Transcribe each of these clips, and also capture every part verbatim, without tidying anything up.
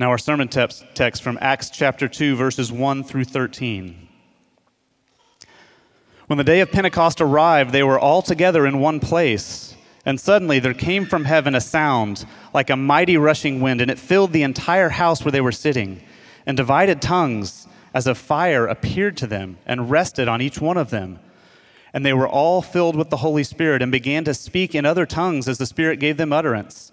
Now our sermon text, text from Acts chapter two, verses one through thirteen. When the day of Pentecost arrived, they were all together in one place. And suddenly there came from heaven a sound like a mighty rushing wind, and it filled the entire house where they were sitting. And divided tongues as of fire appeared to them and rested on each one of them. And they were all filled with the Holy Spirit and began to speak in other tongues as the Spirit gave them utterance.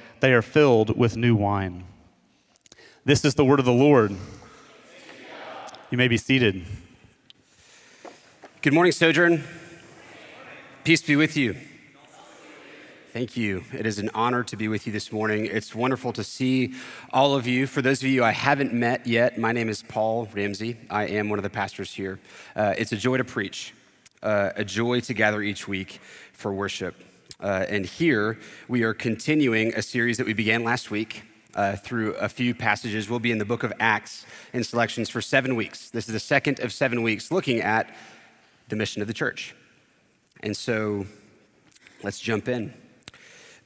"They are filled with new wine." This is the word of the Lord. You may be seated. Good morning, Sojourn. Peace be with you. Thank you. It is an honor to be with you this morning. It's wonderful to see all of you. For those of you I haven't met yet, my name is Paul Ramsey. I am one of the pastors here. Uh, it's a joy to preach. Uh, a joy to gather each week for worship. Uh, and here we are continuing a series that we began last week uh, through a few passages. We'll be in the book of Acts in selections for seven weeks. This is the second of seven weeks looking at the mission of the church. And so let's jump in.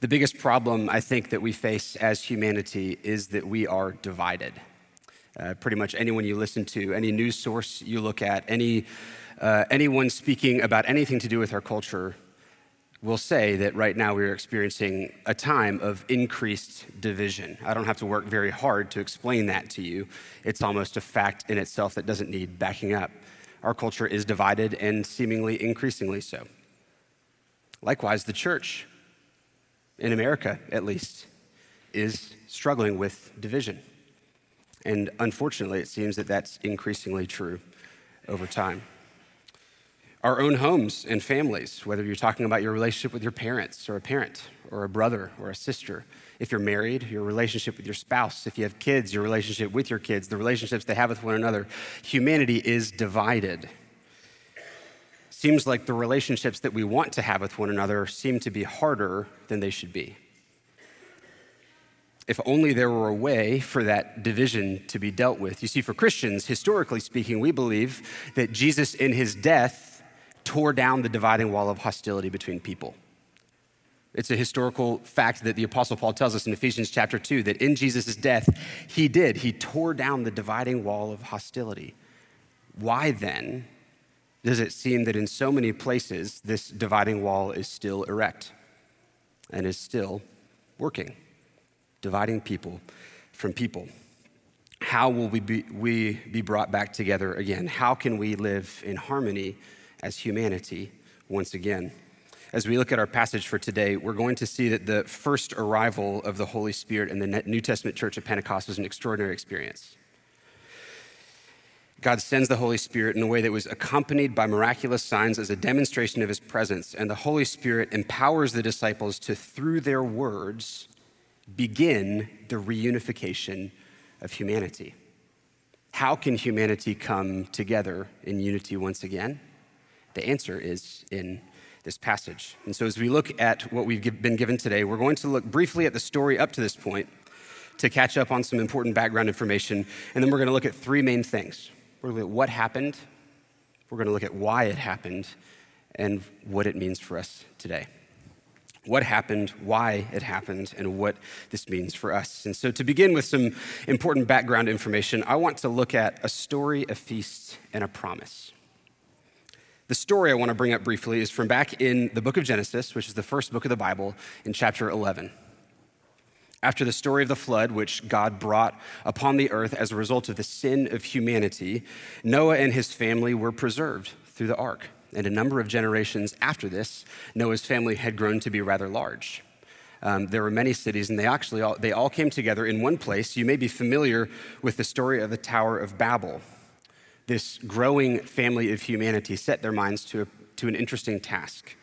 The biggest problem I think that we face as humanity is that we are divided. Uh, pretty much anyone you listen to, any news source you look at, any Uh, anyone speaking about anything to do with our culture will say that right now we are experiencing a time of increased division. I don't have to work very hard to explain that to you. It's almost a fact in itself that doesn't need backing up. Our culture is divided, and seemingly increasingly so. Likewise, the church, in America at least, is struggling with division. And unfortunately, it seems that that's increasingly true over time. Our own homes and families, whether you're talking about your relationship with your parents or a parent or a brother or a sister, if you're married, your relationship with your spouse, if you have kids, your relationship with your kids, the relationships they have with one another, humanity is divided. Seems like the relationships that we want to have with one another seem to be harder than they should be. If only there were a way for that division to be dealt with. You see, for Christians, historically speaking, we believe that Jesus in his death tore down the dividing wall of hostility between people. It's a historical fact that the Apostle Paul tells us in Ephesians chapter two, that in Jesus' death, he did. He tore down the dividing wall of hostility. Why then does it seem that in so many places, this dividing wall is still erect and is still working, dividing people from people? How will we be, we be brought back together again? How can we live in harmony as humanity once again? As we look at our passage for today, we're going to see that the first arrival of the Holy Spirit in the New Testament church at Pentecost was an extraordinary experience. God sends the Holy Spirit in a way that was accompanied by miraculous signs as a demonstration of his presence, and the Holy Spirit empowers the disciples to, through their words, begin the reunification of humanity. How can humanity come together in unity once again? The answer is in this passage. And so as we look at what we've been given today, we're going to look briefly at the story up to this point to catch up on some important background information. And then we're going to look at three main things. We're going to look at what happened. We're going to look at why it happened and what it means for us today. What happened, why it happened, and what this means for us. And so to begin with some important background information, I want to look at a story, a feast, and a promise. The story I want to bring up briefly is from back in the book of Genesis, which is the first book of the Bible, in chapter eleven. After the story of the flood, which God brought upon the earth as a result of the sin of humanity, Noah and his family were preserved through the ark. and a number of generations after this, Noah's family had grown to be rather large. Um, there were many cities, and they actually all, they all came together in one place. You may be familiar with the story of the Tower of Babel. This growing family of humanity set their minds to a, to an interesting task.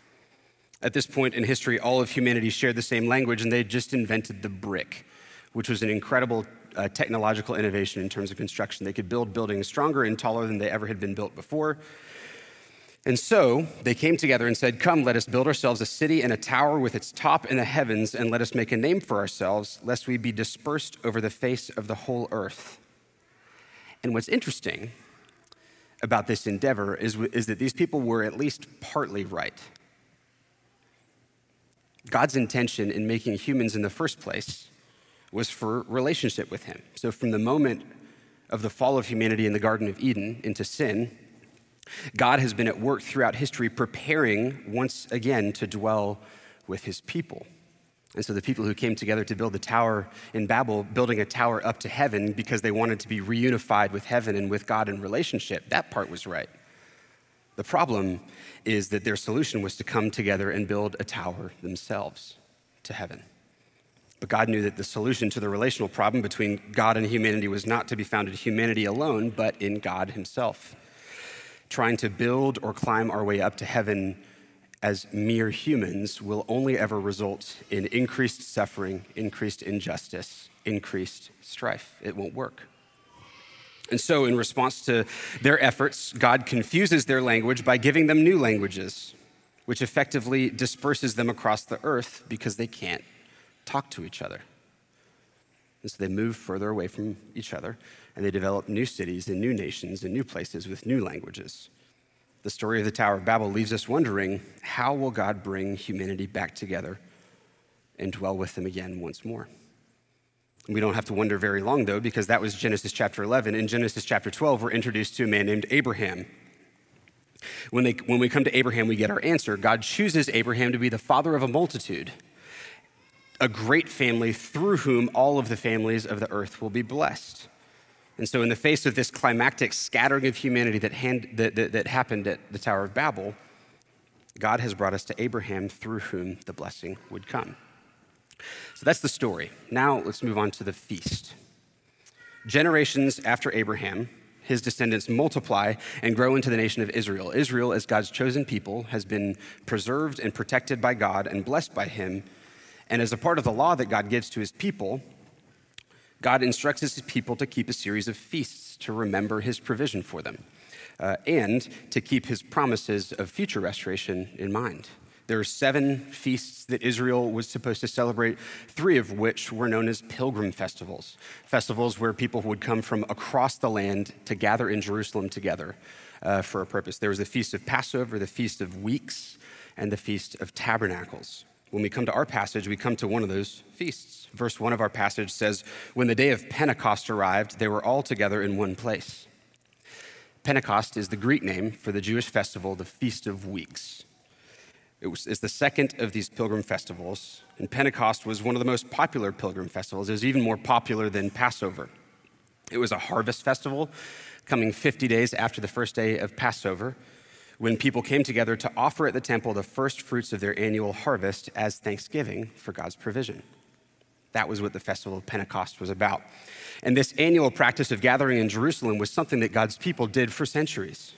At this point in history, all of humanity shared the same language, and they just invented the brick, which was an incredible uh, technological innovation in terms of construction. They could build buildings stronger and taller than they ever had been built before. And so they came together and said, "Come, let us build ourselves a city and a tower with its top in the heavens, and let us make a name for ourselves, lest we be dispersed over the face of the whole earth." And what's interesting about this endeavor is, is that these people were at least partly right. God's intention in making humans in the first place was for relationship with him. So from the moment of the fall of humanity in the Garden of Eden into sin, God has been at work throughout history preparing once again to dwell with his people. And so the people who came together to build the tower in Babel, building a tower up to heaven because they wanted to be reunified with heaven and with God in relationship, that part was right. The problem is that their solution was to come together and build a tower themselves to heaven. But God knew that the solution to the relational problem between God and humanity was not to be found in humanity alone, but in God himself. Trying to build or climb our way up to heaven as mere humans will only ever result in increased suffering, increased injustice, increased strife. It won't work. And so in response to their efforts, God confuses their language by giving them new languages, which effectively disperses them across the earth because they can't talk to each other. And so they move further away from each other, and they develop new cities and new nations and new places with new languages. The story of the Tower of Babel leaves us wondering, how will God bring humanity back together and dwell with them again once more? We don't have to wonder very long, though, because that was Genesis chapter eleven. In Genesis chapter twelve, we're introduced to a man named Abraham. When, they, when we come to Abraham, we get our answer. God chooses Abraham to be the father of a multitude, a great family through whom all of the families of the earth will be blessed. And so in the face of this climactic scattering of humanity that, hand, that, that, that happened at the Tower of Babel, God has brought us to Abraham through whom the blessing would come. So that's the story. Now let's move on to the feast. Generations after Abraham, his descendants multiply and grow into the nation of Israel. Israel, as God's chosen people, has been preserved and protected by God and blessed by him. And as a part of the law that God gives to his people, God instructs his people to keep a series of feasts to remember his provision for them, uh, and to keep his promises of future restoration in mind. There are seven feasts that Israel was supposed to celebrate, three of which were known as pilgrim festivals, festivals where people would come from across the land to gather in Jerusalem together uh, for a purpose. There was the Feast of Passover, the Feast of Weeks, and the Feast of Tabernacles. When we come to our passage, we come to one of those feasts. Verse one of our passage says, "When the day of Pentecost arrived, they were all together in one place." Pentecost is the Greek name for the Jewish festival, the Feast of Weeks. It was, it's the second of these pilgrim festivals, and Pentecost was one of the most popular pilgrim festivals. It was even more popular than Passover. It was a harvest festival coming fifty days after the first day of Passover, when people came together to offer at the temple the first fruits of their annual harvest as thanksgiving for God's provision. That was what the festival of Pentecost was about. And this annual practice of gathering in Jerusalem was something that God's people did for centuries.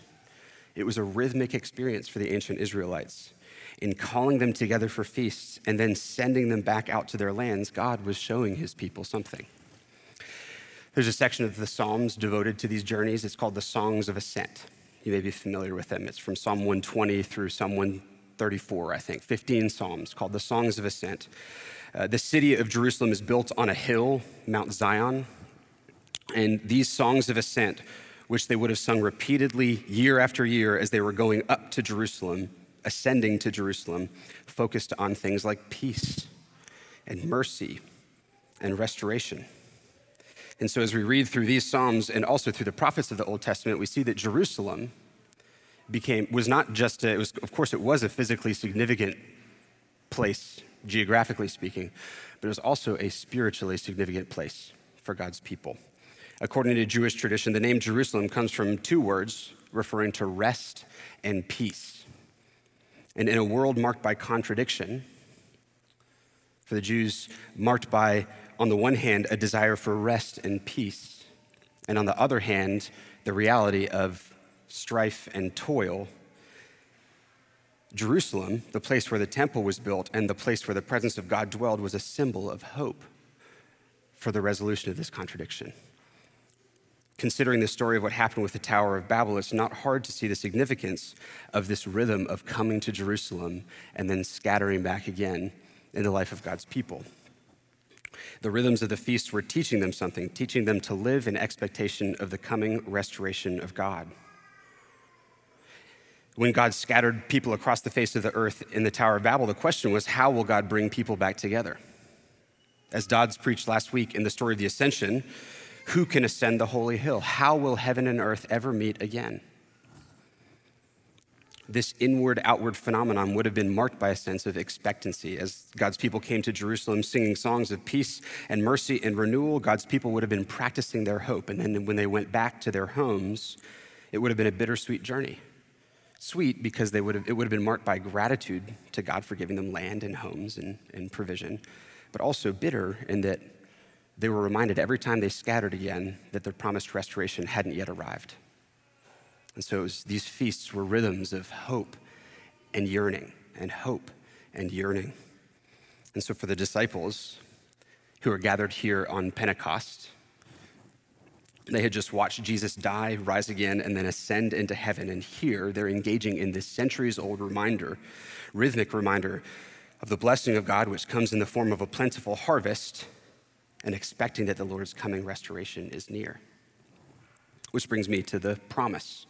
It was a rhythmic experience for the ancient Israelites. In calling them together for feasts and then sending them back out to their lands, God was showing his people something. There's a section of the Psalms devoted to these journeys. It's called the Songs of Ascent. You may be familiar with them. It's from Psalm one twenty through Psalm one thirty-four, I think, fifteen Psalms called the Songs of Ascent. Uh, the city of Jerusalem is built on a hill, Mount Zion, and these Songs of Ascent, which they would have sung repeatedly year after year as they were going up to Jerusalem, ascending to Jerusalem, focused on things like peace and mercy and restoration. And so as we read through these Psalms and also through the prophets of the Old Testament, we see that Jerusalem became, was not just, a, it was, of course it was a physically significant place, geographically speaking, but it was also a spiritually significant place for God's people. According to Jewish tradition, the name Jerusalem comes from two words referring to rest and peace. And in a world marked by contradiction, for the Jews, marked by, on the one hand, a desire for rest and peace, and on the other hand, the reality of strife and toil, Jerusalem, the place where the temple was built and the place where the presence of God dwelled, was a symbol of hope for the resolution of this contradiction. Considering the story of what happened with the Tower of Babel, it's not hard to see the significance of this rhythm of coming to Jerusalem and then scattering back again in the life of God's people. The rhythms of the feast were teaching them something, teaching them to live in expectation of the coming restoration of God. When God scattered people across the face of the earth in the Tower of Babel, the question was, how will God bring people back together? As Dodds preached last week in the story of the Ascension, who can ascend the holy hill? How will heaven and earth ever meet again? This inward, outward phenomenon would have been marked by a sense of expectancy. As God's people came to Jerusalem singing songs of peace and mercy and renewal, God's people would have been practicing their hope. And then when they went back to their homes, it would have been a bittersweet journey. Sweet because they would have, it would have been marked by gratitude to God for giving them land and homes and, and provision, but also bitter in that they were reminded every time they scattered again that their promised restoration hadn't yet arrived. And so it was, these feasts were rhythms of hope and yearning and hope and yearning. And so for the disciples who are gathered here on Pentecost, they had just watched Jesus die, rise again, and then ascend into heaven. And here they're engaging in this centuries-old reminder, rhythmic reminder of the blessing of God, which comes in the form of a plentiful harvest, and expecting that the Lord's coming restoration is near. Which brings me to the promise.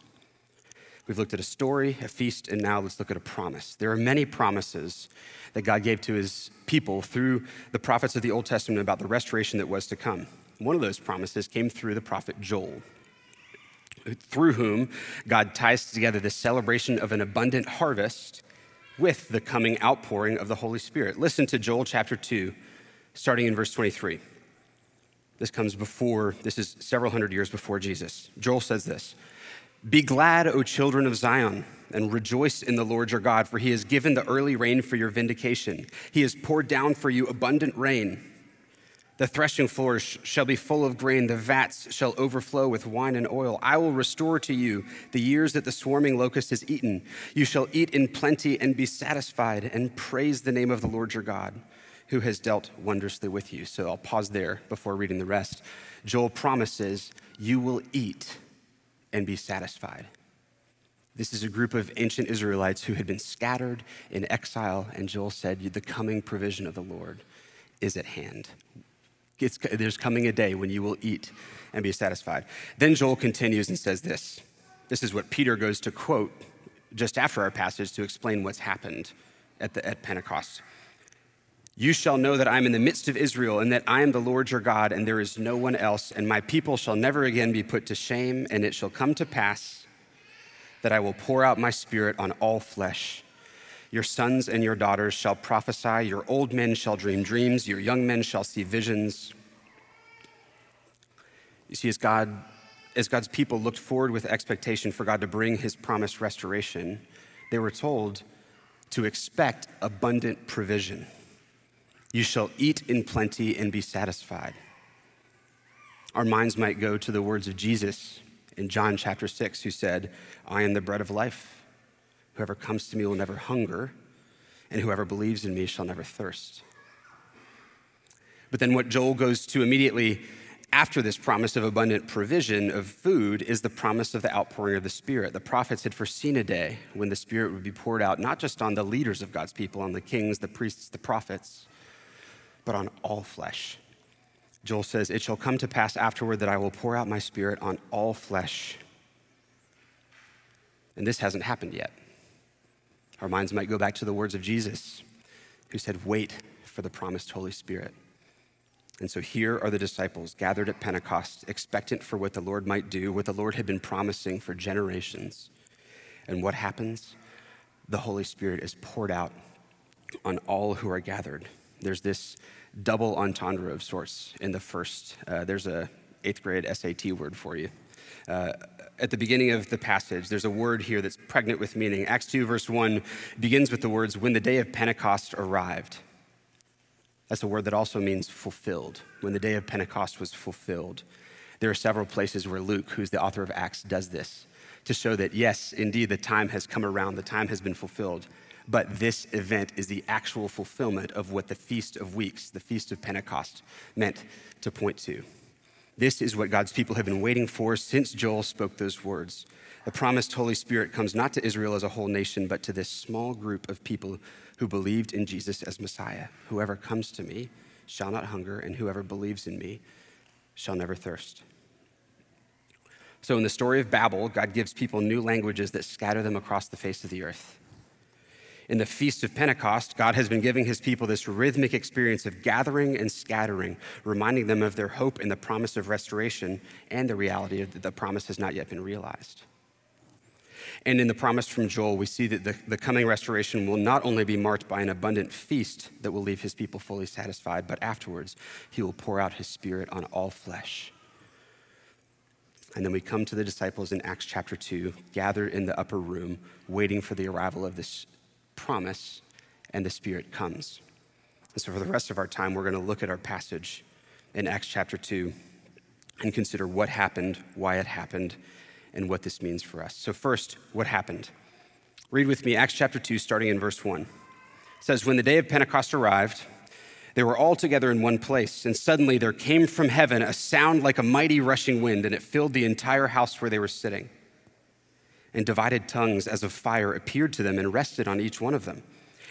We've looked at a story, a feast, and now let's look at a promise. There are many promises that God gave to his people through the prophets of the Old Testament about the restoration that was to come. One of those promises came through the prophet Joel, through whom God ties together the celebration of an abundant harvest with the coming outpouring of the Holy Spirit. Listen to Joel chapter two, starting in verse twenty-three. This comes before, this is several hundred years before Jesus. Joel says this: "Be glad, O children of Zion, and rejoice in the Lord your God, for he has given the early rain for your vindication. He has poured down for you abundant rain. The threshing floors shall be full of grain. The vats shall overflow with wine and oil. I will restore to you the years that the swarming locust has eaten. You shall eat in plenty and be satisfied, and praise the name of the Lord your God, who has dealt wondrously with you." So I'll pause there before reading the rest. Joel promises you will eat and be satisfied. This is a group of ancient Israelites who had been scattered in exile, and Joel said, the coming provision of the Lord is at hand. It's, there's coming a day when you will eat and be satisfied. Then Joel continues and says this. This is what Peter goes to quote just after our passage to explain what's happened at, the, at Pentecost. "You shall know that I am in the midst of Israel, and that I am the Lord your God, and there is no one else, and my people shall never again be put to shame, and it shall come to pass that I will pour out my spirit on all flesh. Your sons and your daughters shall prophesy, your old men shall dream dreams, your young men shall see visions." You see, as God, as God's people looked forward with expectation for God to bring his promised restoration, they were told to expect abundant provision. You shall eat in plenty and be satisfied. Our minds might go to the words of Jesus in John chapter six, who said, "I am the bread of life. Whoever comes to me will never hunger, and whoever believes in me shall never thirst." But then what Joel goes to immediately after this promise of abundant provision of food is the promise of the outpouring of the Spirit. The prophets had foreseen a day when the Spirit would be poured out, not just on the leaders of God's people, on the kings, the priests, the prophets, but on all flesh. Joel says, "It shall come to pass afterward that I will pour out my Spirit on all flesh." And this hasn't happened yet. Our minds might go back to the words of Jesus, who said, "Wait for the promised Holy Spirit." And so here are the disciples gathered at Pentecost, expectant for what the Lord might do, what the Lord had been promising for generations. And what happens? The Holy Spirit is poured out on all who are gathered. There's this double entendre of sorts in the first. Uh, there's a eighth grade S A T word for you. Uh, at the beginning of the passage, there's a word here that's pregnant with meaning. Acts two, verse one begins with the words, when the day of Pentecost arrived. That's a word that also means fulfilled. When the day of Pentecost was fulfilled. There are several places where Luke, who's the author of Acts, does this to show that, yes, indeed, the time has come around, the time has been fulfilled, but this event is the actual fulfillment of what the Feast of Weeks, the Feast of Pentecost, meant to point to. This is what God's people have been waiting for since Joel spoke those words. The promised Holy Spirit comes not to Israel as a whole nation, but to this small group of people who believed in Jesus as Messiah. Whoever comes to me shall not hunger, and whoever believes in me shall never thirst. So in the story of Babel, God gives people new languages that scatter them across the face of the earth. In the Feast of Pentecost, God has been giving his people this rhythmic experience of gathering and scattering, reminding them of their hope in the promise of restoration and the reality that the promise has not yet been realized. And in the promise from Joel, we see that the, the coming restoration will not only be marked by an abundant feast that will leave his people fully satisfied, but afterwards, he will pour out his spirit on all flesh. And then we come to the disciples in Acts chapter two, gathered in the upper room, waiting for the arrival of this promise, and the Spirit comes. And so for the rest of our time, we're going to look at our passage in Acts chapter two and consider what happened, why it happened, and what this means for us. So first, what happened? Read with me Acts chapter two, starting in verse one. It says, when the day of Pentecost arrived, they were all together in one place, and suddenly there came from heaven a sound like a mighty rushing wind, and it filled the entire house where they were sitting. And divided tongues as of fire appeared to them and rested on each one of them.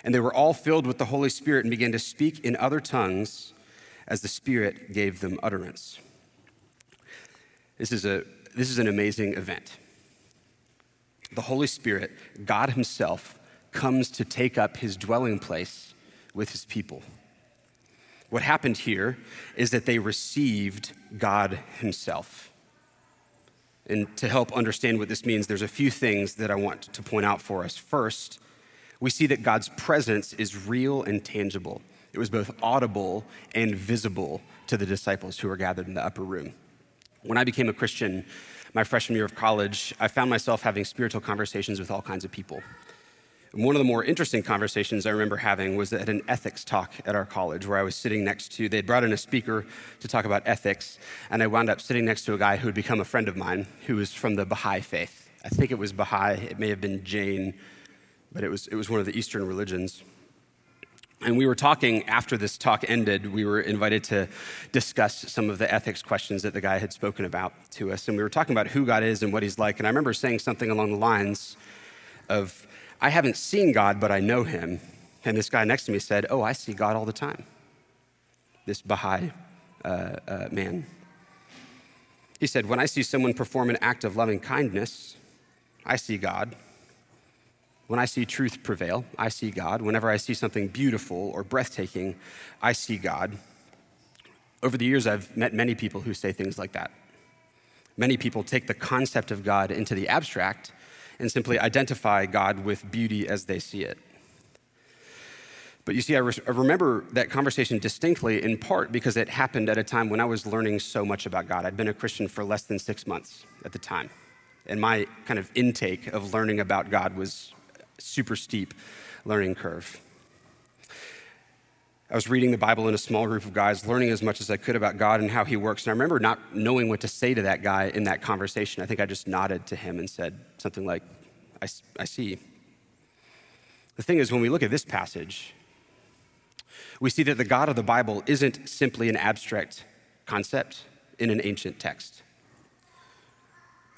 And they were all filled with the Holy Spirit and began to speak in other tongues as the Spirit gave them utterance. This is a this is an amazing event. The Holy Spirit, God himself, comes to take up his dwelling place with his people. What happened here is that they received God himself. And to help understand what this means, there's a few things that I want to point out for us. First, we see that God's presence is real and tangible. It was both audible and visible to the disciples who were gathered in the upper room. When I became a Christian my freshman year of college, I found myself having spiritual conversations with all kinds of people. And one of the more interesting conversations I remember having was at an ethics talk at our college where I was sitting next to, they'd brought in a speaker to talk about ethics, and I wound up sitting next to a guy who had become a friend of mine who was from the Baha'i faith. I think it was Baha'i, it may have been Jain, but it was it was one of the Eastern religions. And we were talking after this talk ended, we were invited to discuss some of the ethics questions that the guy had spoken about to us, and we were talking about who God is and what he's like, and I remember saying something along the lines of, I haven't seen God, but I know him. And this guy next to me said, oh, I see God all the time. This Baha'i uh, uh, man. He said, when I see someone perform an act of loving kindness, I see God. When I see truth prevail, I see God. Whenever I see something beautiful or breathtaking, I see God. Over the years, I've met many people who say things like that. Many people take the concept of God into the abstract and simply identify God with beauty as they see it. But you see, I, re- I remember that conversation distinctly in part because it happened at a time when I was learning so much about God. I'd been a Christian for less than six months at the time, and my kind of intake of learning about God was super steep learning curve. I was reading the Bible in a small group of guys, learning as much as I could about God and how he works. And I remember not knowing what to say to that guy in that conversation. I think I just nodded to him and said something like, I, I see. The thing is, when we look at this passage, we see that the God of the Bible isn't simply an abstract concept in an ancient text.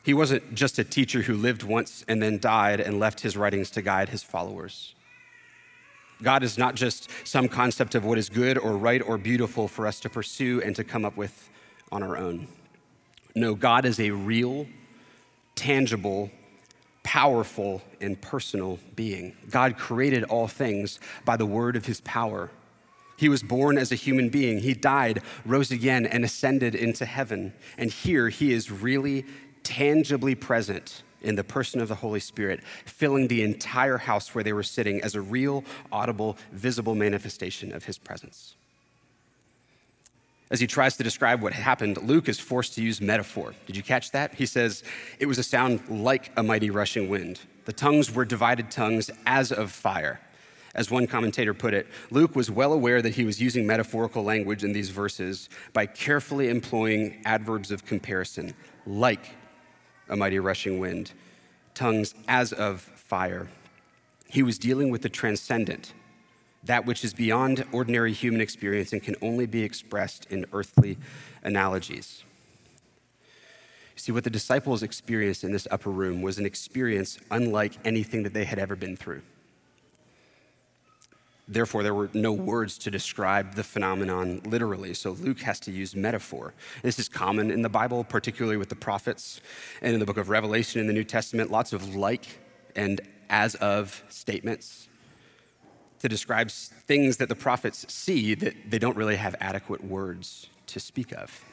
He wasn't just a teacher who lived once and then died and left his writings to guide his followers. God is not just some concept of what is good or right or beautiful for us to pursue and to come up with on our own. No, God is a real, tangible, powerful, and personal being. God created all things by the word of his power. He was born as a human being. He died, rose again, and ascended into heaven. And here he is really tangibly present in the person of the Holy Spirit, filling the entire house where they were sitting as a real, audible, visible manifestation of his presence. As he tries to describe what happened, Luke is forced to use metaphor. Did you catch that? He says, it was a sound like a mighty rushing wind. The tongues were divided tongues as of fire. As one commentator put it, Luke was well aware that he was using metaphorical language in these verses by carefully employing adverbs of comparison, like a mighty rushing wind, tongues as of fire. He was dealing with the transcendent, that which is beyond ordinary human experience and can only be expressed in earthly analogies. See, what the disciples experienced in this upper room was an experience unlike anything that they had ever been through. Therefore, there were no words to describe the phenomenon literally, so Luke has to use metaphor. This is common in the Bible, particularly with the prophets, and in the book of Revelation in the New Testament, lots of like and as of statements to describe things that the prophets see that they don't really have adequate words to speak of.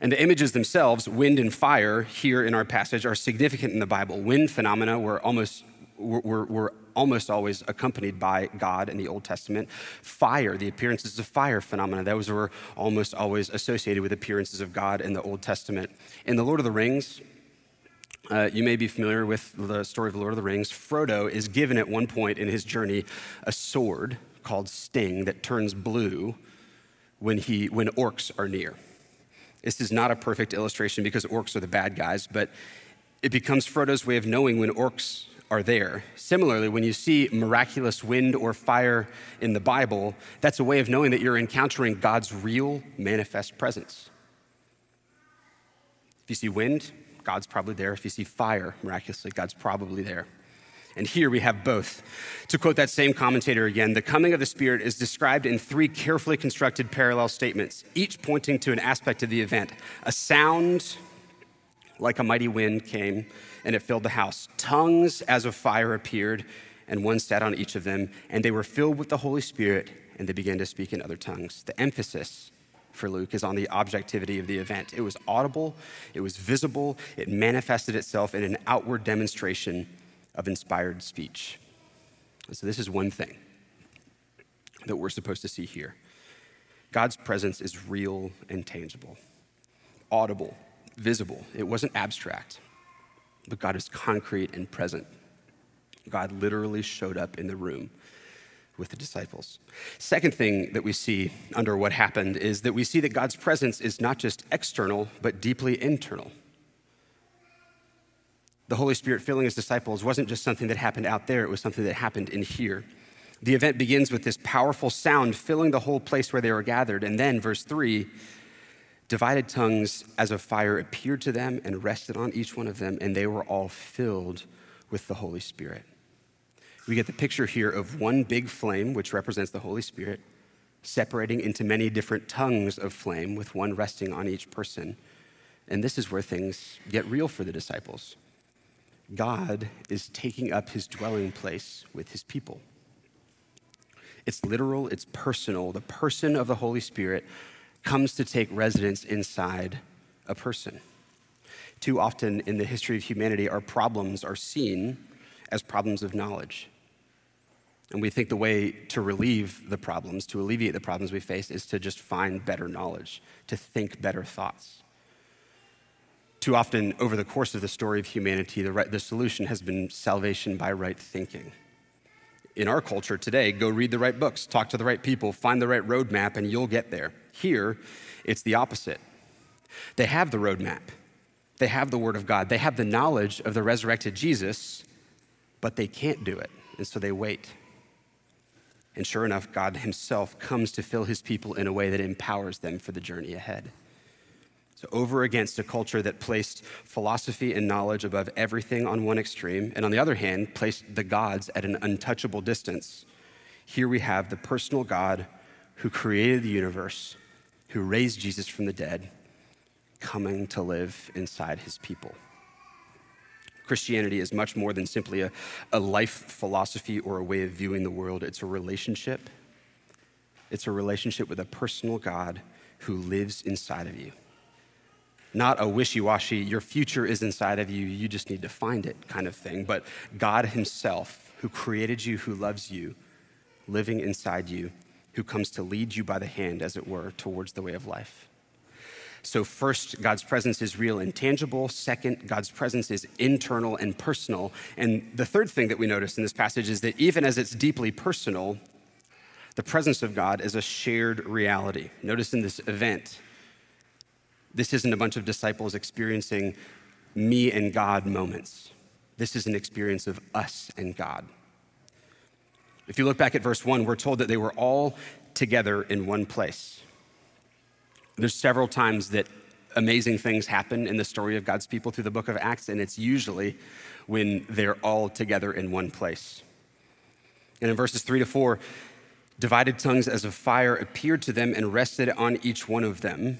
And the images themselves, wind and fire, here in our passage, are significant in the Bible. Wind phenomena were almost were, were almost always accompanied by God in the Old Testament. Fire, the appearances of fire phenomena, those were almost always associated with appearances of God in the Old Testament. In The Lord of the Rings, Uh, you may be familiar with the story of The Lord of the Rings. Frodo is given at one point in his journey a sword called Sting that turns blue when he when orcs are near. This is not a perfect illustration because orcs are the bad guys, but it becomes Frodo's way of knowing when orcs are there. Similarly, when you see miraculous wind or fire in the Bible, that's a way of knowing that you're encountering God's real manifest presence. If you see wind, God's probably there. If you see fire, miraculously, God's probably there. And here we have both. To quote that same commentator again, the coming of the Spirit is described in three carefully constructed parallel statements, each pointing to an aspect of the event. A sound like a mighty wind came and it filled the house. Tongues as of fire appeared and one sat on each of them, and they were filled with the Holy Spirit and they began to speak in other tongues. The emphasis for Luke is on the objectivity of the event. It was audible, it was visible, it manifested itself in an outward demonstration of inspired speech. And so this is one thing that we're supposed to see here. God's presence is real and tangible, audible, visible. It wasn't abstract, but God is concrete and present. God literally showed up in the room with the disciples. Second thing that we see under what happened is that we see that God's presence is not just external, but deeply internal. The Holy Spirit filling his disciples wasn't just something that happened out there, it was something that happened in here. The event begins with this powerful sound filling the whole place where they were gathered, and then, verse three, divided tongues as of fire appeared to them and rested on each one of them, and they were all filled with the Holy Spirit. We get the picture here of one big flame, which represents the Holy Spirit, separating into many different tongues of flame with one resting on each person. And this is where things get real for the disciples. God is taking up his dwelling place with his people. It's literal, it's personal. The person of the Holy Spirit comes to take residence inside a person. Too often in the history of humanity, our problems are seen as problems of knowledge. And we think the way to relieve the problems, to alleviate the problems we face, is to just find better knowledge, to think better thoughts. Too often, over the course of the story of humanity, the, right, the solution has been salvation by right thinking. In our culture today, go read the right books, talk to the right people, find the right roadmap, and you'll get there. Here, it's the opposite. They have the roadmap. They have the Word of God. They have the knowledge of the resurrected Jesus, but they can't do it, and so they wait. And sure enough, God himself comes to fill his people in a way that empowers them for the journey ahead. So over against a culture that placed philosophy and knowledge above everything on one extreme, and on the other hand, placed the gods at an untouchable distance, here we have the personal God who created the universe, who raised Jesus from the dead, coming to live inside his people. Christianity is much more than simply a, a life philosophy or a way of viewing the world. It's a relationship. It's a relationship with a personal God who lives inside of you. Not a wishy-washy, your future is inside of you, you just need to find it kind of thing, but God himself, who created you, who loves you, living inside you, who comes to lead you by the hand, as it were, towards the way of life. So first, God's presence is real and tangible. Second, God's presence is internal and personal. And the third thing that we notice in this passage is that even as it's deeply personal, the presence of God is a shared reality. Notice in this event, this isn't a bunch of disciples experiencing me and God moments. This is an experience of us and God. If you look back at verse one, we're told that they were all together in one place. There's several times that amazing things happen in the story of God's people through the book of Acts, and it's usually when they're all together in one place. And in verses three to four, divided tongues as of fire appeared to them and rested on each one of them.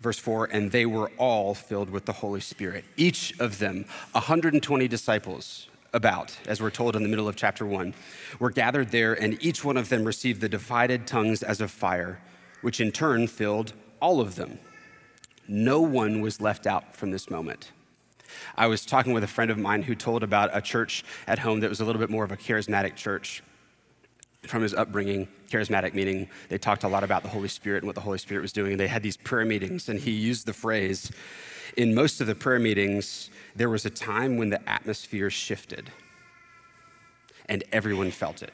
Verse four, and they were all filled with the Holy Spirit. Each of them, one hundred twenty disciples about, as we're told in the middle of chapter one, were gathered there, and each one of them received the divided tongues as of fire, which in turn filled all of them. No one was left out from this moment. I was talking with a friend of mine who told about a church at home that was a little bit more of a charismatic church. From his upbringing, charismatic meaning, they talked a lot about the Holy Spirit and what the Holy Spirit was doing. And they had these prayer meetings, and he used the phrase, in most of the prayer meetings, there was a time when the atmosphere shifted and everyone felt it.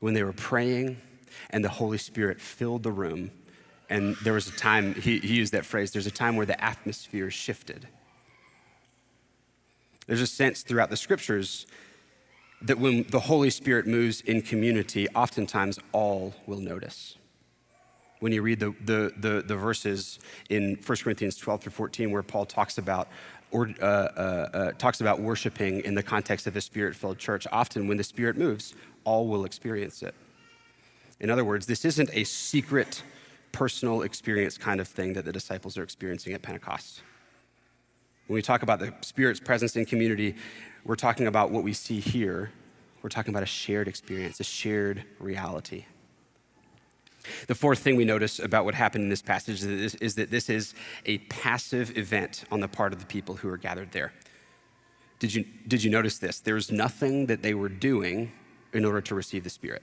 When they were praying, and the Holy Spirit filled the room. And there was a time, he, he used that phrase, there's a time where the atmosphere shifted. There's a sense throughout the scriptures that when the Holy Spirit moves in community, oftentimes all will notice. When you read the the the, the verses in First Corinthians twelve through fourteen, where Paul talks about Or, uh, uh, uh, talks about worshiping in the context of a Spirit-filled church, often when the Spirit moves, all will experience it. In other words, this isn't a secret, personal experience kind of thing that the disciples are experiencing at Pentecost. When we talk about the Spirit's presence in community, we're talking about what we see here. We're talking about a shared experience, a shared reality. The fourth thing we notice about what happened in this passage is that this, is that this is a passive event on the part of the people who are gathered there. Did you, did you notice this? There's nothing that they were doing in order to receive the Spirit.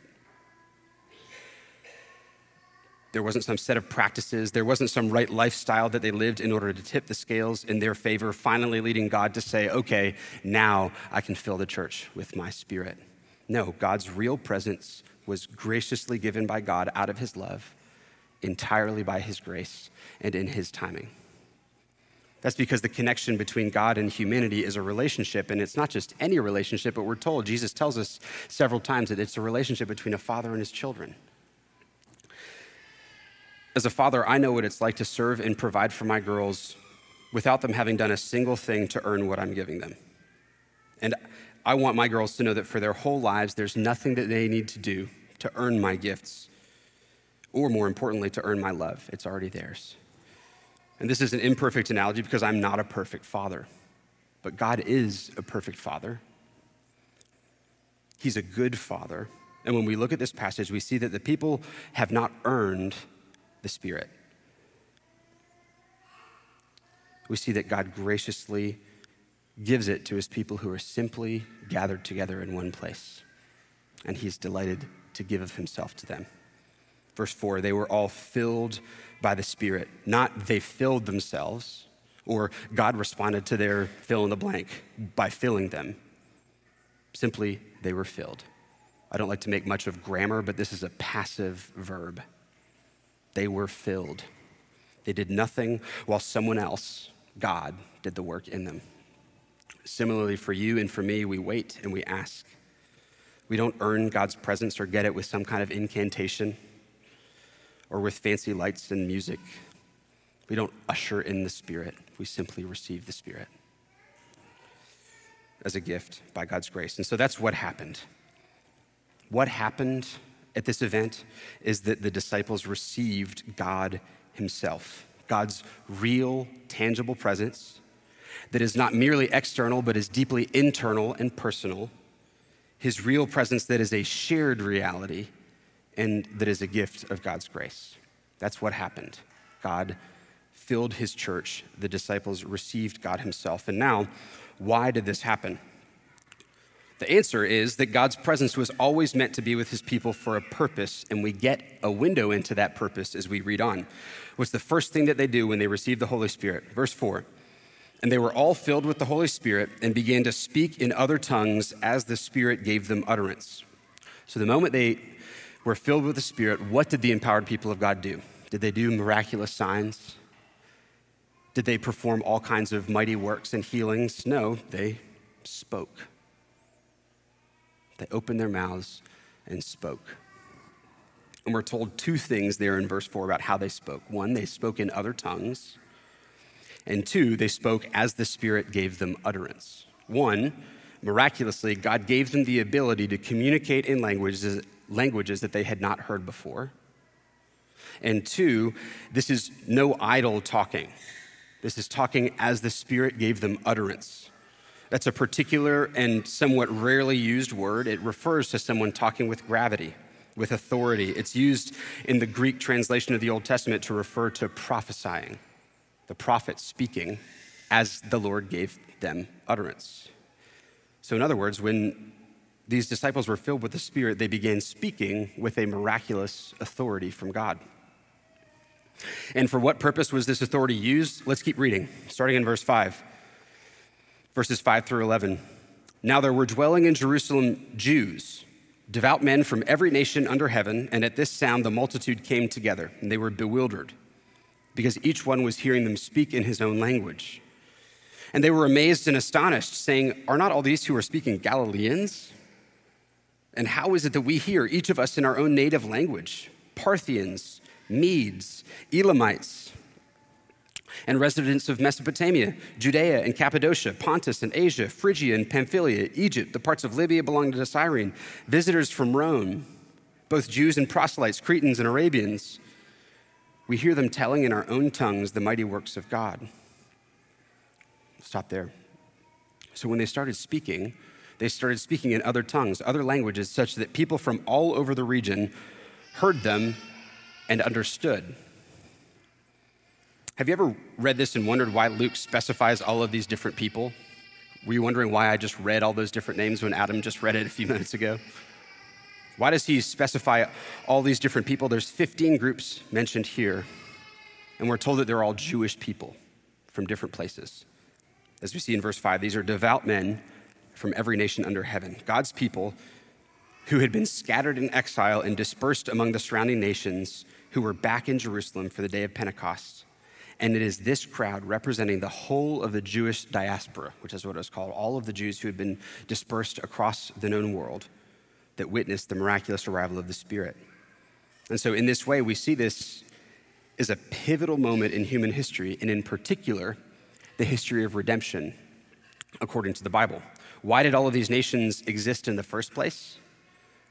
There wasn't some set of practices. There wasn't some right lifestyle that they lived in order to tip the scales in their favor, finally leading God to say, okay, now I can fill the church with my Spirit. No, God's real presence was graciously given by God out of his love, entirely by his grace and in his timing. That's because the connection between God and humanity is a relationship, and it's not just any relationship, but we're told, Jesus tells us several times that it's a relationship between a father and his children. As a father, I know what it's like to serve and provide for my girls without them having done a single thing to earn what I'm giving them. And I want my girls to know that for their whole lives, there's nothing that they need to do to earn my gifts, or more importantly, to earn my love. It's already theirs. And this is an imperfect analogy because I'm not a perfect father, but God is a perfect father. He's a good father. And when we look at this passage, we see that the people have not earned the Spirit. We see that God graciously gives it to his people who are simply gathered together in one place. And he's delighted to give of himself to them. Verse four, they were all filled by the Spirit. Not they filled themselves, or God responded to their fill in the blank by filling them. Simply, they were filled. I don't like to make much of grammar, but this is a passive verb. They were filled. They did nothing while someone else, God, did the work in them. Similarly, for you and for me, we wait and we ask. We don't earn God's presence or get it with some kind of incantation or with fancy lights and music. We don't usher in the Spirit. We simply receive the Spirit as a gift by God's grace. And so that's what happened. What happened at this event is that the disciples received God himself, God's real, tangible presence, that is not merely external, but is deeply internal and personal, his real presence that is a shared reality and that is a gift of God's grace. That's what happened. God filled his church. The disciples received God himself. And now, why did this happen? The answer is that God's presence was always meant to be with his people for a purpose, and we get a window into that purpose as we read on. What's the first thing that they do when they receive the Holy Spirit? Verse four, and they were all filled with the Holy Spirit and began to speak in other tongues as the Spirit gave them utterance. So the moment they were filled with the Spirit, what did the empowered people of God do? Did they do miraculous signs? Did they perform all kinds of mighty works and healings? No, they spoke. They opened their mouths and spoke. And we're told two things there in verse four about how they spoke. One, they spoke in other tongues. And two, they spoke as the Spirit gave them utterance. One, miraculously, God gave them the ability to communicate in languages, languages that they had not heard before. And two, this is no idle talking. This is talking as the Spirit gave them utterance. That's a particular and somewhat rarely used word. It refers to someone talking with gravity, with authority. It's used in the Greek translation of the Old Testament to refer to prophesying, the prophet speaking as the Lord gave them utterance. So in other words, when these disciples were filled with the Spirit, they began speaking with a miraculous authority from God. And for what purpose was this authority used? Let's keep reading, starting in verse five. Verses five through eleven. Now there were dwelling in Jerusalem Jews, devout men from every nation under heaven, and at this sound the multitude came together, and they were bewildered, because each one was hearing them speak in his own language. And they were amazed and astonished, saying, are not all these who are speaking Galileans? And how is it that we hear, each of us in our own native language, Parthians, Medes, Elamites, and residents of Mesopotamia, Judea and Cappadocia, Pontus and Asia, Phrygia and Pamphylia, Egypt, the parts of Libya belonging to Cyrene, visitors from Rome, both Jews and proselytes, Cretans and Arabians. We hear them telling in our own tongues the mighty works of God. Stop there. So when they started speaking, they started speaking in other tongues, other languages, such that people from all over the region heard them and understood. Have you ever read this and wondered why Luke specifies all of these different people? Were you wondering why I just read all those different names when Adam just read it a few minutes ago? Why does he specify all these different people? There's fifteen groups mentioned here, and we're told that they're all Jewish people from different places. As we see in verse five, these are devout men from every nation under heaven, God's people who had been scattered in exile and dispersed among the surrounding nations, who were back in Jerusalem for the day of Pentecost. And it is this crowd representing the whole of the Jewish diaspora, which is what it was called, all of the Jews who had been dispersed across the known world, that witnessed the miraculous arrival of the Spirit. And so in this way, we see this as a pivotal moment in human history, and in particular, the history of redemption, according to the Bible. Why did all of these nations exist in the first place?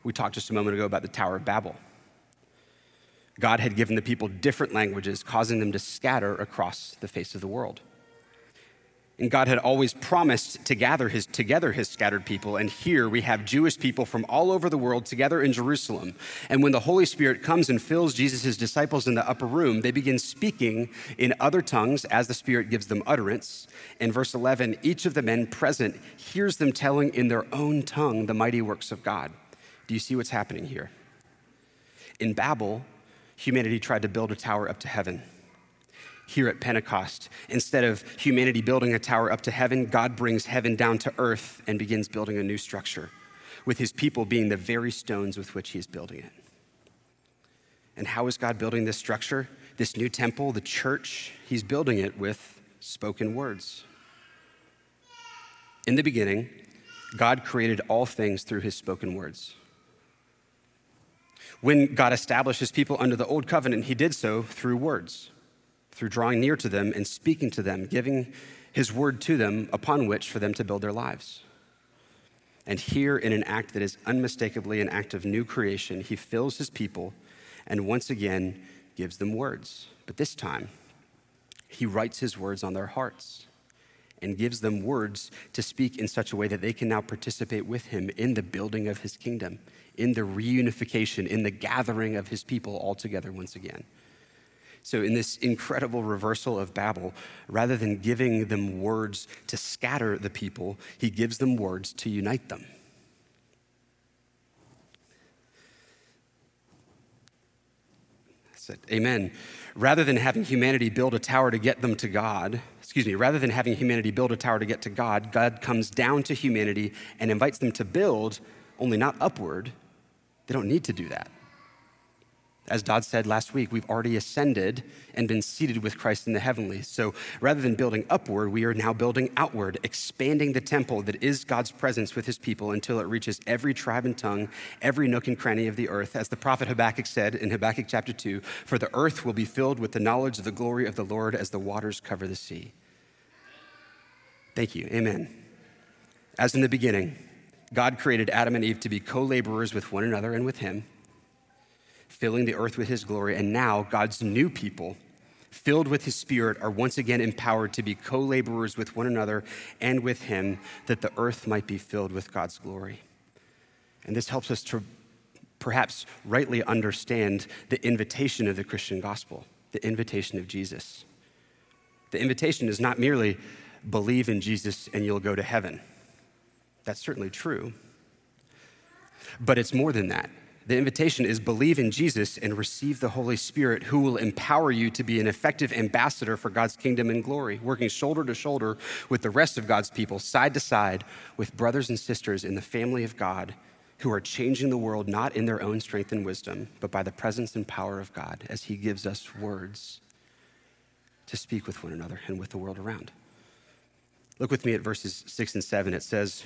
We talked just a moment ago about the Tower of Babel. God had given the people different languages, causing them to scatter across the face of the world. And God had always promised to gather his, together his scattered people, and here we have Jewish people from all over the world together in Jerusalem. And when the Holy Spirit comes and fills Jesus' disciples in the upper room, they begin speaking in other tongues as the Spirit gives them utterance. In verse eleven, each of the men present hears them telling in their own tongue the mighty works of God. Do you see what's happening here? In Babel, humanity tried to build a tower up to heaven. Here at Pentecost, instead of humanity building a tower up to heaven, God brings heaven down to earth and begins building a new structure, with his people being the very stones with which he is building it. And how is God building this structure, this new temple, the church? He's building it with spoken words. In the beginning, God created all things through his spoken words. When God established his people under the old covenant, he did so through words, through drawing near to them and speaking to them, giving his word to them upon which for them to build their lives. And here in an act that is unmistakably an act of new creation, he fills his people and once again gives them words. But this time, he writes his words on their hearts and gives them words to speak in such a way that they can now participate with him in the building of his kingdom, in the reunification, in the gathering of his people all together once again. So in this incredible reversal of Babel, rather than giving them words to scatter the people, he gives them words to unite them. That's it. Amen. Rather than having humanity build a tower to get them to God, excuse me, rather than having humanity build a tower to get to God, God comes down to humanity and invites them to build, only not upward. They don't need to do that. As Dodd said last week, we've already ascended and been seated with Christ in the heavenlies. So rather than building upward, we are now building outward, expanding the temple that is God's presence with his people until it reaches every tribe and tongue, every nook and cranny of the earth. As the prophet Habakkuk said in Habakkuk chapter two, for the earth will be filled with the knowledge of the glory of the Lord as the waters cover the sea. Thank you, amen. As in the beginning, God created Adam and Eve to be co-laborers with one another and with him, filling the earth with his glory. And now God's new people, filled with his spirit, are once again empowered to be co-laborers with one another and with him, that the earth might be filled with God's glory. And this helps us to perhaps rightly understand the invitation of the Christian gospel, the invitation of Jesus. The invitation is not merely believe in Jesus and you'll go to heaven. That's certainly true, but it's more than that. The invitation is believe in Jesus and receive the Holy Spirit, who will empower you to be an effective ambassador for God's kingdom and glory, working shoulder to shoulder with the rest of God's people, side to side with brothers and sisters in the family of God, who are changing the world not in their own strength and wisdom, but by the presence and power of God as he gives us words to speak with one another and with the world around. Look with me at verses six and seven. It says,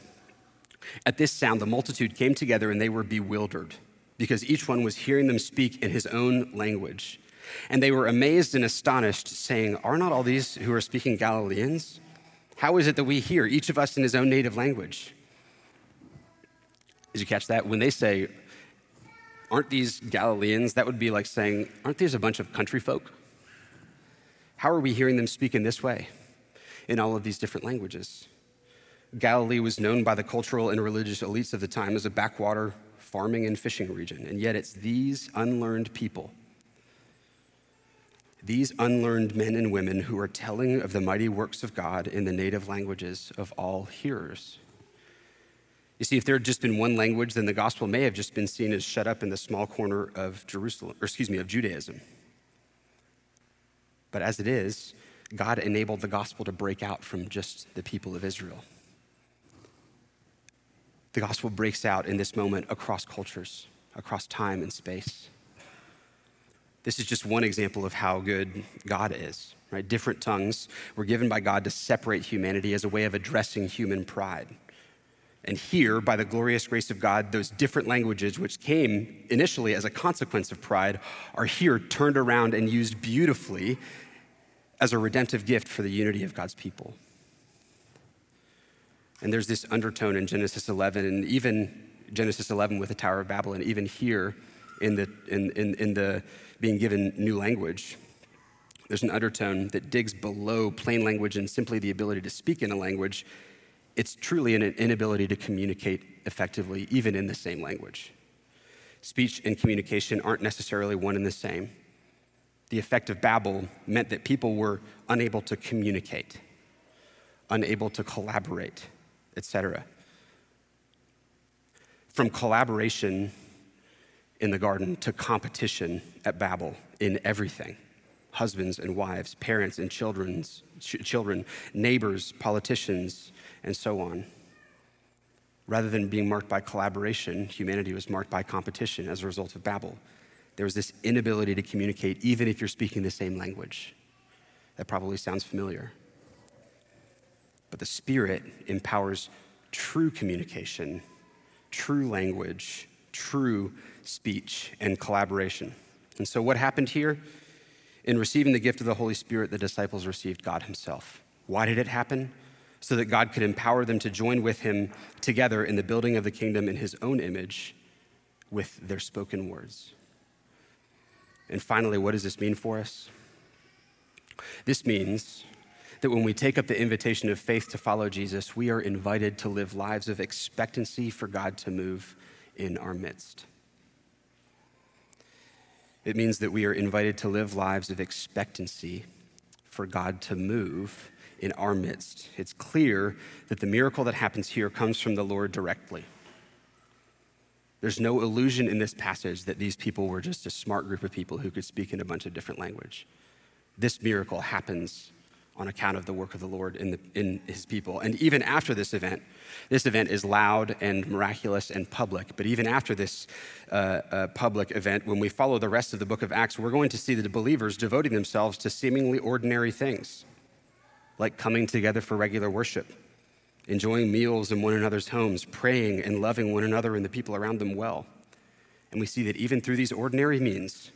at this sound, the multitude came together and they were bewildered, because each one was hearing them speak in his own language. And they were amazed and astonished, saying, are not all these who are speaking Galileans? How is it that we hear, each of us in his own native language? Did you catch that? When they say, aren't these Galileans, that would be like saying, aren't these a bunch of country folk? How are we hearing them speak in this way, in all of these different languages? Galilee was known by the cultural and religious elites of the time as a backwater farming and fishing region, and yet it's these unlearned people, these unlearned men and women who are telling of the mighty works of God in the native languages of all hearers. You see, if there had just been one language, then the gospel may have just been seen as shut up in the small corner of Jerusalem, or excuse me, of Judaism. But as it is, God enabled the gospel to break out from just the people of Israel. The gospel breaks out in this moment across cultures, across time and space. This is just one example of how good God is, right? Different tongues were given by God to separate humanity as a way of addressing human pride. And here, by the glorious grace of God, those different languages, which came initially as a consequence of pride, are here turned around and used beautifully as a redemptive gift for the unity of God's people. And there's this undertone in Genesis eleven, and even Genesis eleven with the Tower of Babel, and even here in the in, in, in the being given new language, there's an undertone that digs below plain language and simply the ability to speak in a language. It's truly an inability to communicate effectively, even in the same language. Speech and communication aren't necessarily one and the same. The effect of Babel meant that people were unable to communicate, unable to collaborate, et cetera. From collaboration in the garden to competition at Babel in everything, husbands and wives, parents and children's, ch- children, neighbors, politicians, and so on. Rather than being marked by collaboration, humanity was marked by competition as a result of Babel. There was this inability to communicate even if you're speaking the same language. That probably sounds familiar. But the Spirit empowers true communication, true language, true speech, and collaboration. And so what happened here? In receiving the gift of the Holy Spirit, the disciples received God himself. Why did it happen? So that God could empower them to join with him together in the building of the kingdom in his own image with their spoken words. And finally, what does this mean for us? This means that when we take up the invitation of faith to follow Jesus, we are invited to live lives of expectancy for God to move in our midst. It means that we are invited to live lives of expectancy for God to move in our midst. It's clear that the miracle that happens here comes from the Lord directly. There's no illusion in this passage that these people were just a smart group of people who could speak in a bunch of different language. This miracle happens on account of the work of the Lord in, the, in his people. And even after this event, this event is loud and miraculous and public. But even after this uh, uh, public event, when we follow the rest of the book of Acts, we're going to see the believers devoting themselves to seemingly ordinary things, like coming together for regular worship, enjoying meals in one another's homes, praying and loving one another and the people around them well. And we see that even through these ordinary means,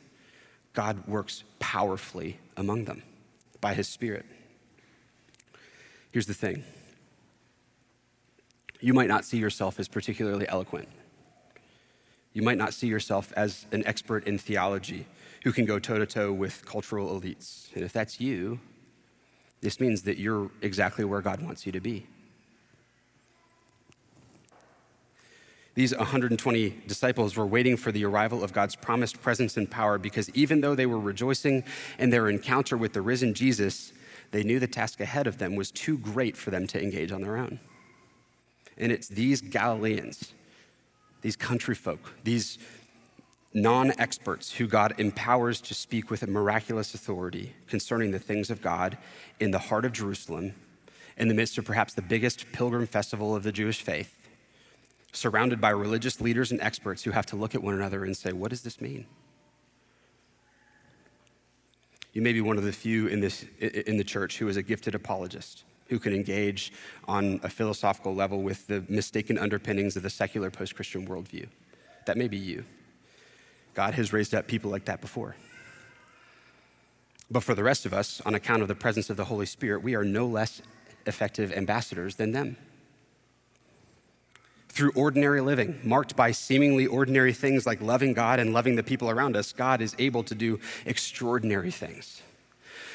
God works powerfully among them by his Spirit. Here's the thing. You might not see yourself as particularly eloquent. You might not see yourself as an expert in theology who can go toe-to-toe with cultural elites. And if that's you, this means that you're exactly where God wants you to be. These one hundred twenty disciples were waiting for the arrival of God's promised presence and power, because even though they were rejoicing in their encounter with the risen Jesus, they knew the task ahead of them was too great for them to engage on their own. And it's these Galileans, these country folk, these non-experts who God empowers to speak with a miraculous authority concerning the things of God in the heart of Jerusalem, in the midst of perhaps the biggest pilgrim festival of the Jewish faith, surrounded by religious leaders and experts who have to look at one another and say, what does this mean? You may be one of the few in this in the church who is a gifted apologist, who can engage on a philosophical level with the mistaken underpinnings of the secular post-Christian worldview. That may be you. God has raised up people like that before. But for the rest of us, on account of the presence of the Holy Spirit, we are no less effective ambassadors than them. Through ordinary living, marked by seemingly ordinary things like loving God and loving the people around us, God is able to do extraordinary things.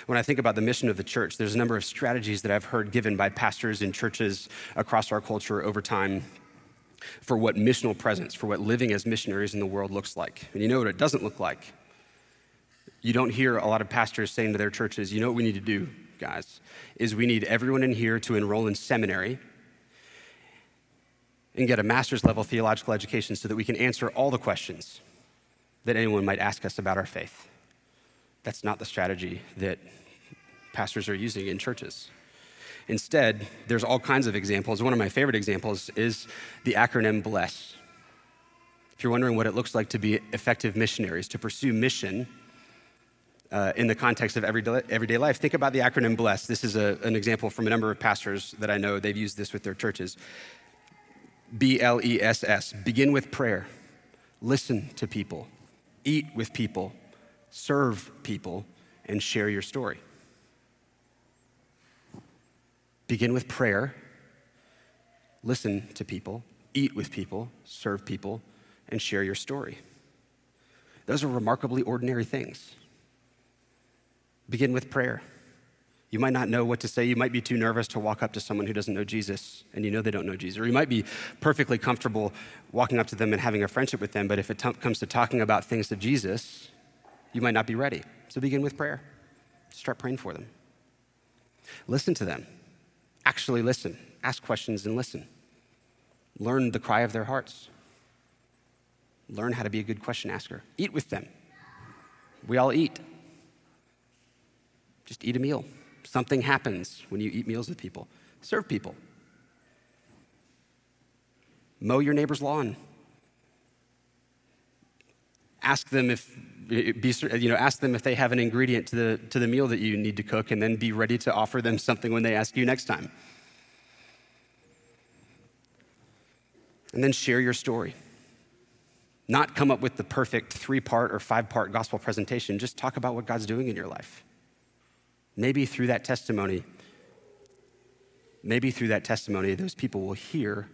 When I think about the mission of the church, there's a number of strategies that I've heard given by pastors and churches across our culture over time for what missional presence, for what living as missionaries in the world looks like. And you know what it doesn't look like? You don't hear a lot of pastors saying to their churches, you know what we need to do, guys, is we need everyone in here to enroll in seminary and get a master's level theological education so that we can answer all the questions that anyone might ask us about our faith. That's not the strategy that pastors are using in churches. Instead, there's all kinds of examples. One of my favorite examples is the acronym BLESS. If you're wondering what it looks like to be effective missionaries, to pursue mission uh, in the context of everyday, everyday life, think about the acronym BLESS. This is a, an example from a number of pastors that I know. They've used this with their churches. B L E S S, begin with prayer, listen to people, eat with people, serve people, and share your story. Begin with prayer, listen to people, eat with people, serve people, and share your story. Those are remarkably ordinary things. Begin with prayer. You might not know what to say. You might be too nervous to walk up to someone who doesn't know Jesus, and you know they don't know Jesus. Or you might be perfectly comfortable walking up to them and having a friendship with them, but if it t- comes to talking about things to Jesus, you might not be ready. So begin with prayer. Start praying for them. Listen to them. Actually listen. Ask questions and listen. Learn the cry of their hearts. Learn how to be a good question asker. Eat with them. We all eat. Just eat a meal. Something happens when you eat meals with people. Serve people. Mow your neighbor's lawn. Ask them if be, you know, ask them if they have an ingredient to the to the meal that you need to cook, and then be ready to offer them something when they ask you next time. And then share your story. Not come up with the perfect three-part or five-part gospel presentation. Just talk about what God's doing in your life. Maybe through that testimony, maybe through that testimony, those people will hear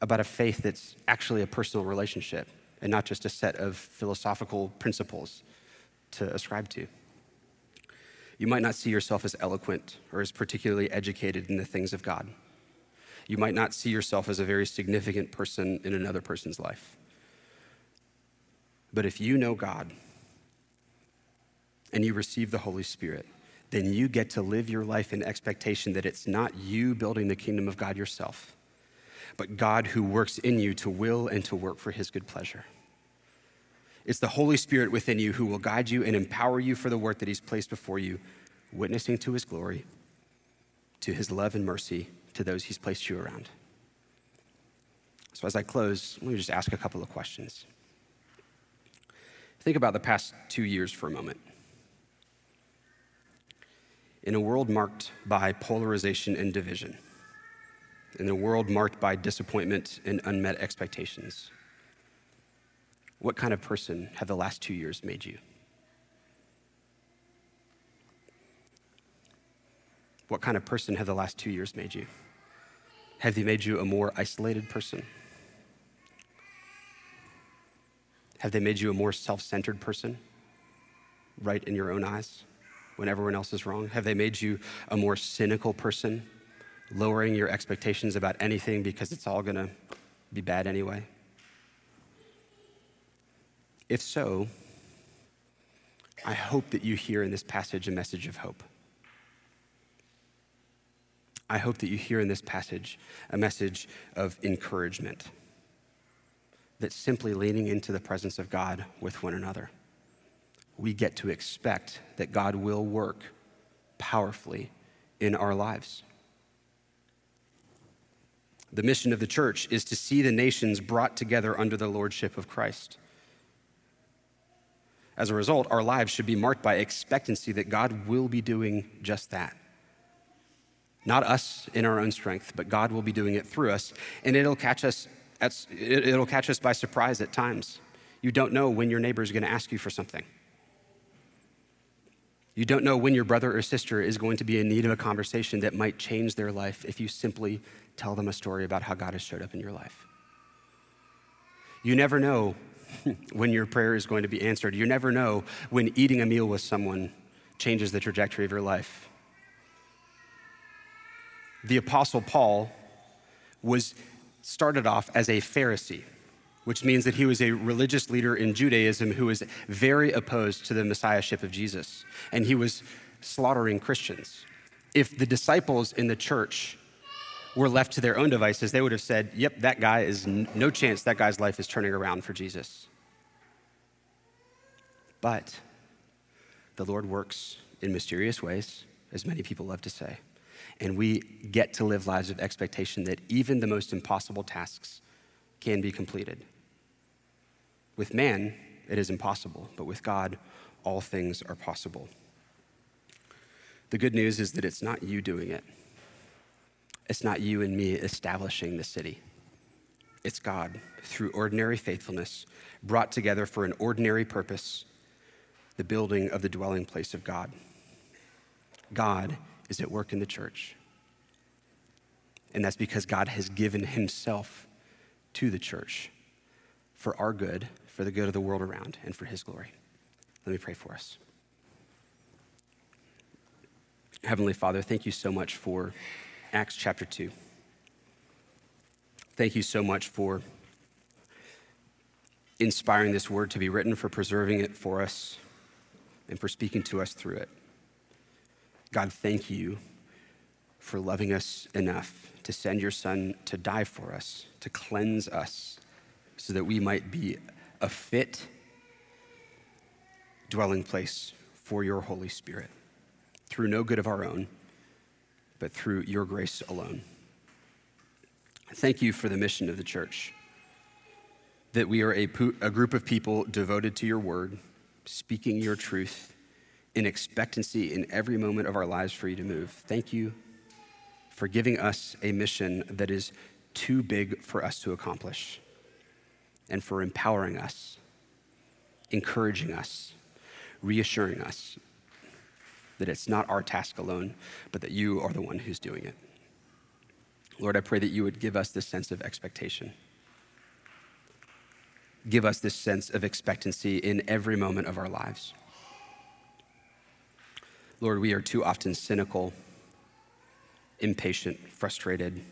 about a faith that's actually a personal relationship and not just a set of philosophical principles to ascribe to. You might not see yourself as eloquent or as particularly educated in the things of God. You might not see yourself as a very significant person in another person's life. But if you know God and you receive the Holy Spirit, then you get to live your life in expectation that it's not you building the kingdom of God yourself, but God who works in you to will and to work for his good pleasure. It's the Holy Spirit within you who will guide you and empower you for the work that he's placed before you, witnessing to his glory, to his love and mercy, to those he's placed you around. So as I close, let me just ask a couple of questions. Think about the past two years for a moment. In a world marked by polarization and division, in a world marked by disappointment and unmet expectations, what kind of person have the last two years made you? What kind of person have the last two years made you? Have they made you a more isolated person? Have they made you a more self-centered person, right in your own eyes, when everyone else is wrong? Have they made you a more cynical person, lowering your expectations about anything because it's all gonna be bad anyway? If so, I hope that you hear in this passage a message of hope. I hope that you hear in this passage a message of encouragement, that simply leaning into the presence of God with one another, we get to expect that God will work powerfully in our lives. The mission of the church is to see the nations brought together under the lordship of Christ. As a result, our lives should be marked by expectancy that God will be doing just that. Not us in our own strength, but God will be doing it through us, and it'll catch us at, it'll catch us by surprise at times. You don't know when your neighbor is going to ask you for something. You don't know when your brother or sister is going to be in need of a conversation that might change their life if you simply tell them a story about how God has showed up in your life. You never know when your prayer is going to be answered. You never know when eating a meal with someone changes the trajectory of your life. The Apostle Paul was started off as a Pharisee, which means that he was a religious leader in Judaism who was very opposed to the messiahship of Jesus, and he was slaughtering Christians. If the disciples in the church were left to their own devices, they would have said, yep, that guy is no chance that guy's life is turning around for Jesus. But the Lord works in mysterious ways, as many people love to say. And we get to live lives of expectation that even the most impossible tasks can be completed. With man, it is impossible, but with God, all things are possible. The good news is that it's not you doing it. It's not you and me establishing the city. It's God, through ordinary faithfulness, brought together for an ordinary purpose, the building of the dwelling place of God. God is at work in the church. And that's because God has given himself to the church for our good, for the good of the world around, and for his glory. Let me pray for us. Heavenly Father, thank you so much for Acts chapter two. Thank you so much for inspiring this word to be written, for preserving it for us, and for speaking to us through it. God, thank you for loving us enough to send your son to die for us, to cleanse us, so that we might be a fit dwelling place for your Holy Spirit, through no good of our own, but through your grace alone. Thank you for the mission of the church, that we are a, po- a group of people devoted to your word, speaking your truth, in expectancy in every moment of our lives for you to move. Thank you for giving us a mission that is too big for us to accomplish, and for empowering us, encouraging us, reassuring us that it's not our task alone, but that you are the one who's doing it. Lord, I pray that you would give us this sense of expectation. Give us this sense of expectancy in every moment of our lives. Lord, we are too often cynical, impatient, frustrated.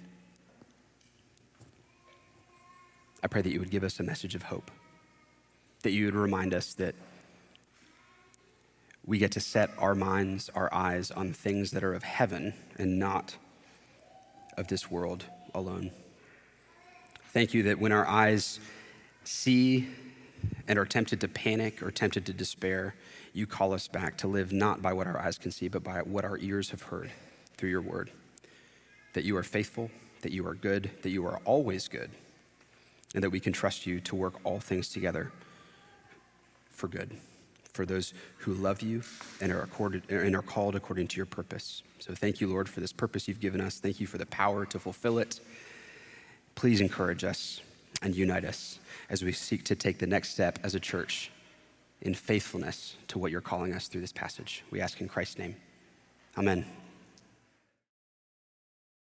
I pray that you would give us a message of hope, that you would remind us that we get to set our minds, our eyes on things that are of heaven and not of this world alone. Thank you that when our eyes see and are tempted to panic or tempted to despair, you call us back to live not by what our eyes can see, but by what our ears have heard through your word. That you are faithful, that you are good, that you are always good, and that we can trust you to work all things together for good, for those who love you and are accorded, and are called according to your purpose. So thank you, Lord, for this purpose you've given us. Thank you for the power to fulfill it. Please encourage us and unite us as we seek to take the next step as a church in faithfulness to what you're calling us through this passage. We ask in Christ's name. Amen.